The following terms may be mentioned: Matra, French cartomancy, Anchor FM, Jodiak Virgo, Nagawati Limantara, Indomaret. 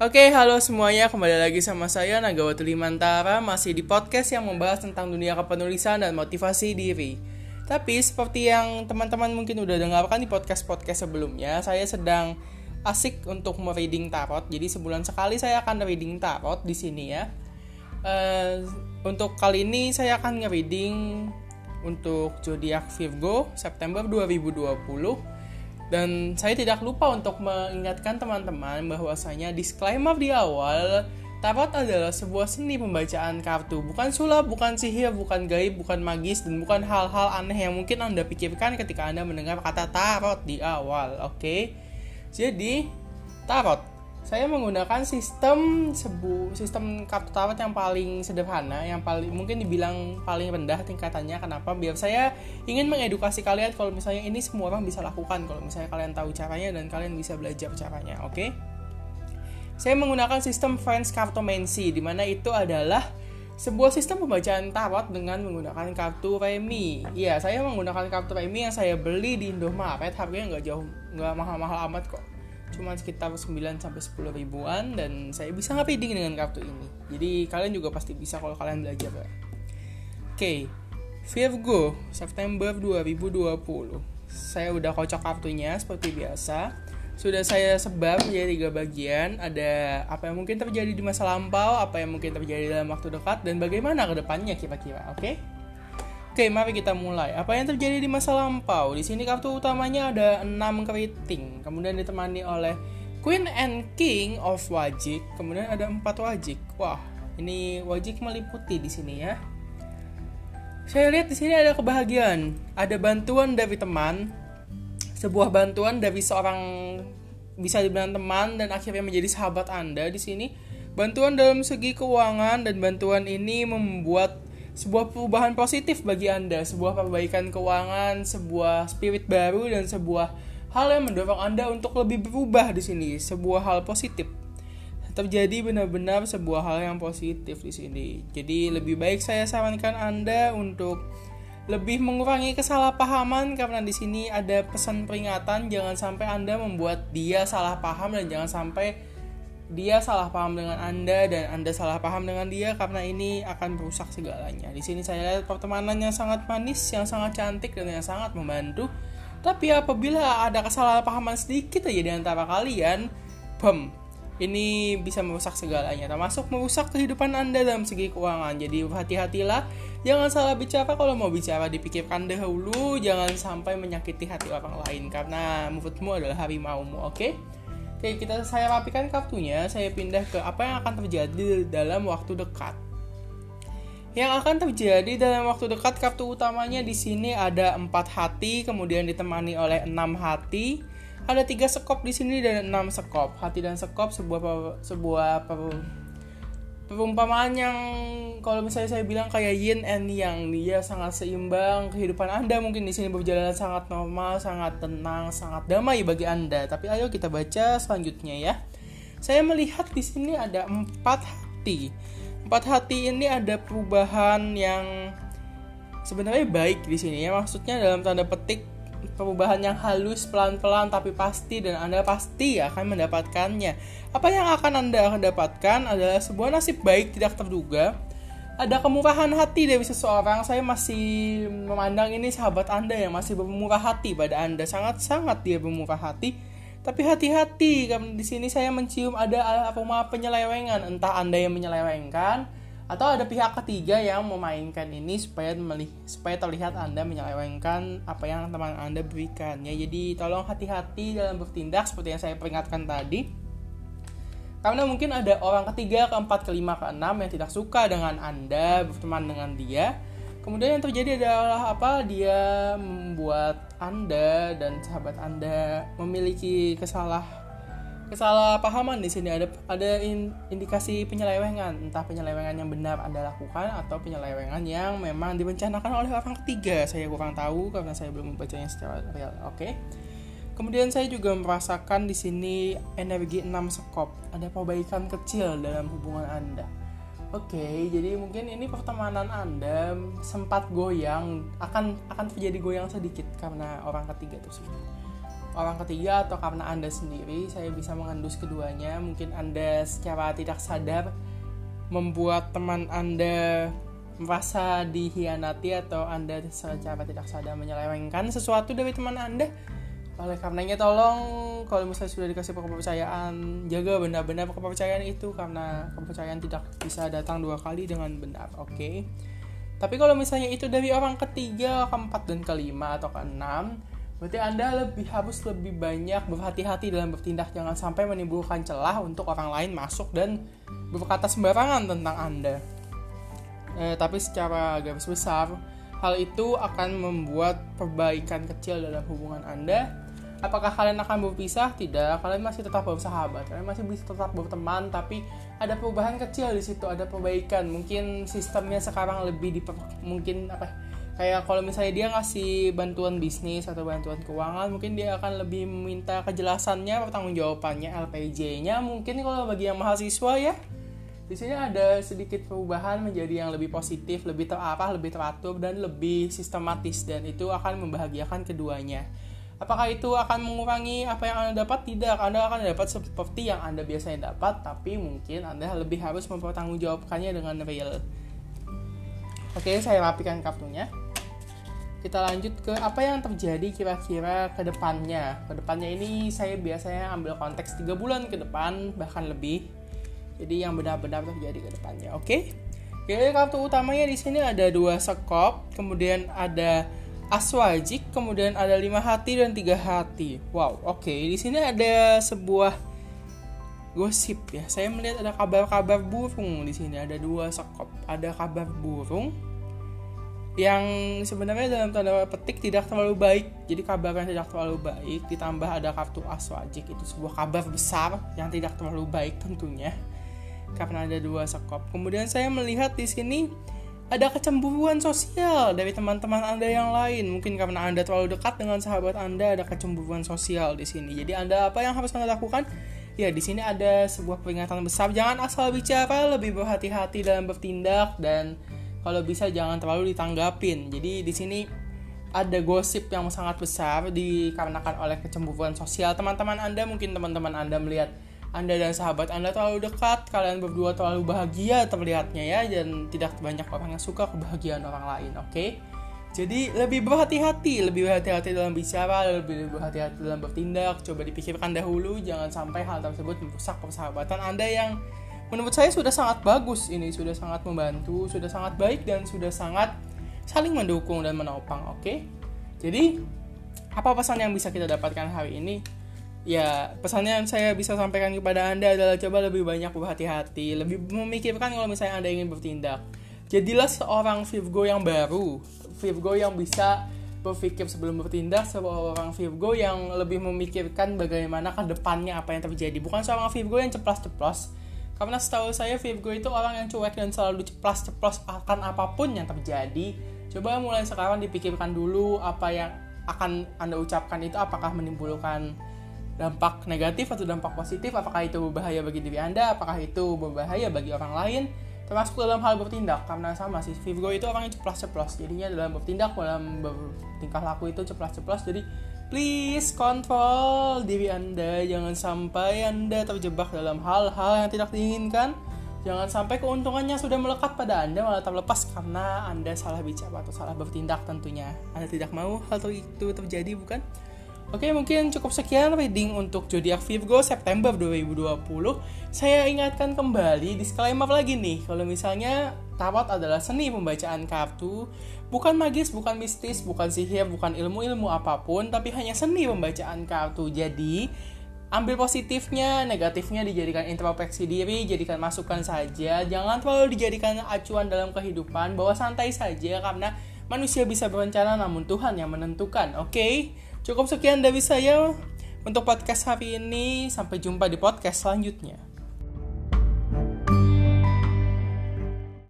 Oke, halo semuanya, kembali lagi sama saya Nagawati Limantara, masih di podcast yang membahas tentang dunia kepenulisan dan motivasi diri. Tapi seperti yang teman-teman mungkin udah dengarkan di podcast-podcast sebelumnya, saya sedang asik untuk mereading tarot. Jadi sebulan sekali saya akan reading tarot di sini ya. Untuk kali ini saya akan nge-reading untuk Jodiak Virgo September 2020. Dan saya tidak lupa untuk mengingatkan teman-teman bahwasanya disclaimer di awal, tarot adalah sebuah seni pembacaan kartu. Bukan sulap, bukan sihir, bukan gaib, bukan magis, dan bukan hal-hal aneh yang mungkin Anda pikirkan ketika Anda mendengar kata tarot di awal, oke? Jadi, tarot. Saya menggunakan sistem kartu tarot yang paling sederhana, yang paling mungkin dibilang paling rendah tingkatannya. Kenapa? Biar saya ingin mengedukasi kalian kalau misalnya ini semua orang bisa lakukan, kalau misalnya kalian tahu caranya dan kalian bisa belajar caranya, oke? Saya menggunakan sistem French cartomancy, di mana itu adalah sebuah sistem pembacaan tarot dengan menggunakan kartu remi. Iya, saya menggunakan kartu remi yang saya beli di Indomaret, harganya nggak mahal-mahal amat kok. Cuma sekitar 9-10 ribuan, dan saya bisa nge-reading dengan kartu ini. Jadi kalian juga pasti bisa kalau kalian belajar ya. Oke, Virgo September 2020. Saya udah kocok kartunya seperti biasa. Sudah saya sebar menjadi 3 bagian. Ada apa yang mungkin terjadi di masa lampau, apa yang mungkin terjadi dalam waktu dekat, dan bagaimana ke depannya kira-kira, oke? Oke, mari kita mulai. Apa yang terjadi di masa lampau? Di sini kartu utamanya ada 6 keriting. Kemudian ditemani oleh Queen and King of Wajik. Kemudian ada 4 wajik. Wah, ini wajik meliputi di sini ya. Saya lihat di sini ada kebahagiaan. Ada bantuan dari teman. Sebuah bantuan dari seorang, bisa dibilang teman, dan akhirnya menjadi sahabat Anda di sini. Bantuan dalam segi keuangan, dan bantuan ini membuat sebuah perubahan positif bagi Anda, sebuah perbaikan keuangan, sebuah spirit baru, dan sebuah hal yang mendorong Anda untuk lebih berubah di sini, sebuah hal positif. Terjadi benar-benar sebuah hal yang positif di sini. Jadi lebih baik saya sarankan Anda untuk lebih mengurangi kesalahpahaman, karena di sini ada pesan peringatan, jangan sampai Anda membuat dia salah paham, dan jangan sampai dia salah paham dengan Anda dan Anda salah paham dengan dia, karena ini akan merusak segalanya. Di sini saya lihat pertemanan yang sangat manis, yang sangat cantik, dan yang sangat membantu. Tapi apabila ada kesalahpahaman sedikit aja di antara kalian, ini bisa merusak segalanya, termasuk merusak kehidupan Anda dalam segi keuangan. Jadi hati-hatilah, jangan salah bicara. Kalau mau bicara, dipikirkan dahulu, jangan sampai menyakiti hati orang lain, karena mulutmu adalah harimaumu, oke? Oke, saya rapikan kartunya, saya pindah ke apa yang akan terjadi dalam waktu dekat. Yang akan terjadi dalam waktu dekat, kartu utamanya di sini ada 4 hati, kemudian ditemani oleh 6 hati. Ada 3 sekop di sini dan 6 sekop. Hati dan sekop perumpamaan yang kalau misalnya saya bilang kayak yin and yang, dia sangat seimbang. Kehidupan Anda mungkin di sini berjalan sangat normal, sangat tenang, sangat damai bagi Anda. Tapi ayo kita baca selanjutnya ya. Saya melihat di sini ada 4 hati. 4 hati ini ada perubahan yang sebenarnya baik di sini ya. Maksudnya dalam tanda petik, perubahan yang halus, pelan-pelan tapi pasti, dan Anda pasti akan mendapatkannya. Apa yang akan Anda dapatkan adalah sebuah nasib baik tidak terduga. Ada kemurahan hati dari seseorang. Saya masih memandang ini sahabat Anda yang masih bermurah hati pada Anda. Sangat-sangat dia bermurah hati. Tapi hati-hati, karena di sini saya mencium ada aroma penyelewengan. Entah Anda yang menyelewengkan, atau ada pihak ketiga yang memainkan ini supaya terlihat Anda menyelewengkan apa yang teman Anda berikan. Ya, jadi tolong hati-hati dalam bertindak seperti yang saya peringatkan tadi. Karena mungkin ada orang ketiga, keempat, kelima, keenam yang tidak suka dengan Anda, berteman dengan dia. Kemudian yang terjadi adalah apa? Dia membuat Anda dan sahabat Anda memiliki kesalahpahaman di sini. Ada indikasi penyelewengan, entah penyelewengan yang benar Anda lakukan atau penyelewengan yang memang direncanakan oleh orang ketiga. Saya kurang tahu karena saya belum membacanya secara real. Oke. Kemudian saya juga merasakan di sini energi 6 sekop. Ada perbaikan kecil dalam hubungan Anda. Oke, jadi mungkin ini pertemanan Anda sempat goyang, akan terjadi goyang sedikit karena orang ketiga tersebut. orang ketiga atau karena Anda sendiri, saya bisa mengendus keduanya. Mungkin Anda secara tidak sadar membuat teman Anda merasa dikhianati, atau Anda secara tidak sadar menyelewengkan sesuatu dari teman Anda. Oleh karenanya tolong, kalau misalnya sudah dikasih kepercayaan, jaga benar-benar kepercayaan itu, karena kepercayaan tidak bisa datang dua kali dengan benar, oke? Tapi kalau misalnya itu dari orang ketiga, keempat, dan kelima, atau keenam, berarti Anda harus lebih banyak berhati-hati dalam bertindak. Jangan sampai menimbulkan celah untuk orang lain masuk dan berkata sembarangan tentang Anda. Tapi secara garis besar, hal itu akan membuat perbaikan kecil dalam hubungan Anda. Apakah kalian akan berpisah? Tidak, kalian masih tetap bersahabat, kalian masih bisa tetap berteman, tapi ada perubahan kecil di situ, ada perbaikan. Mungkin sistemnya sekarang lebih kayak kalau misalnya dia ngasih bantuan bisnis atau bantuan keuangan, mungkin dia akan lebih meminta kejelasannya, pertanggungjawabannya, LPJ-nya. Mungkin kalau bagi yang mahasiswa ya, di sini ada sedikit perubahan menjadi yang lebih positif, lebih terarah, lebih teratur, dan lebih sistematis, dan itu akan membahagiakan keduanya. Apakah itu akan mengurangi apa yang Anda dapat? Tidak, Anda akan dapat seperti yang Anda biasanya dapat, tapi mungkin Anda lebih harus mempertanggungjawabkannya dengan real. Oke, saya rapikan kartunya. Kita lanjut ke apa yang terjadi kira-kira ke depannya. Ke depannya ini saya biasanya ambil konteks 3 bulan ke depan, bahkan lebih. Jadi yang benar-benar terjadi ke depannya, oke? Jadi kartu utamanya di sini ada 2 sekop, kemudian ada aswajik, kemudian ada 5 hati dan 3 hati. Wow, oke. Di sini ada sebuah gosip ya. Saya melihat ada kabar-kabar burung di sini. Ada 2 sekop, ada kabar burung yang sebenarnya dalam tanda petik tidak terlalu baik. Jadi kabar yang tidak terlalu baik, ditambah ada kartu aswajik, itu sebuah kabar besar yang tidak terlalu baik tentunya, karena ada 2 sekop. Kemudian saya melihat di sini ada kecemburuan sosial dari teman-teman Anda yang lain. Mungkin karena Anda terlalu dekat dengan sahabat Anda, ada kecemburuan sosial di sini. Jadi Anda apa yang harus Anda lakukan? Ya, di sini ada sebuah peringatan besar. Jangan asal bicara, lebih berhati-hati dalam bertindak, dan kalau bisa jangan terlalu ditanggapin. Jadi di sini ada gosip yang sangat besar dikarenakan oleh kecemburuan sosial teman-teman Anda. Mungkin teman-teman Anda melihat Anda dan sahabat Anda terlalu dekat, kalian berdua terlalu bahagia terlihatnya ya, dan tidak banyak orang yang suka kebahagiaan orang lain, oke? Jadi lebih berhati-hati dalam bicara, lebih berhati-hati dalam bertindak. Coba dipikirkan dahulu, jangan sampai hal tersebut merusak persahabatan Anda yang menurut saya sudah sangat bagus ini, sudah sangat membantu, sudah sangat baik, dan sudah sangat saling mendukung dan menopang, oke? Jadi, apa pesan yang bisa kita dapatkan hari ini? Ya, pesannya yang saya bisa sampaikan kepada Anda adalah coba lebih banyak berhati-hati, lebih memikirkan kalau misalnya Anda ingin bertindak. Jadilah seorang Virgo yang baru, Virgo yang bisa berpikir sebelum bertindak, seorang Virgo yang lebih memikirkan bagaimana ke depannya apa yang terjadi. Bukan seorang Virgo yang ceplas-ceplos, karena setahu saya Virgo itu orang yang cuek dan selalu ceplas-ceplos akan apapun yang terjadi. Coba mulai sekarang dipikirkan dulu apa yang akan Anda ucapkan itu apakah menimbulkan dampak negatif atau dampak positif, apakah itu berbahaya bagi diri Anda, apakah itu berbahaya bagi orang lain, termasuk dalam hal bertindak. Karena sama sih, Virgo itu orang yang ceplas-ceplos, jadinya dalam bertindak, dalam bertingkah laku itu ceplas-ceplos. Jadi please kontrol diri Anda, jangan sampai Anda terjebak dalam hal-hal yang tidak diinginkan. Jangan sampai keuntungannya sudah melekat pada Anda malah terlepas karena Anda salah bicara atau salah bertindak tentunya. Anda tidak mau hal itu terjadi, bukan? Oke, mungkin cukup sekian reading untuk Zodiac Virgo September 2020. Saya ingatkan kembali, disclaimer lagi nih, kalau misalnya tarot adalah seni pembacaan kartu, bukan magis, bukan mistis, bukan sihir, bukan ilmu-ilmu apapun, tapi hanya seni pembacaan kartu. Jadi, ambil positifnya, negatifnya dijadikan introspeksi diri, jadikan masukan saja. Jangan terlalu dijadikan acuan dalam kehidupan, bawa santai saja karena manusia bisa berencana namun Tuhan yang menentukan, oke? Cukup sekian dari saya untuk podcast hari ini, sampai jumpa di podcast selanjutnya.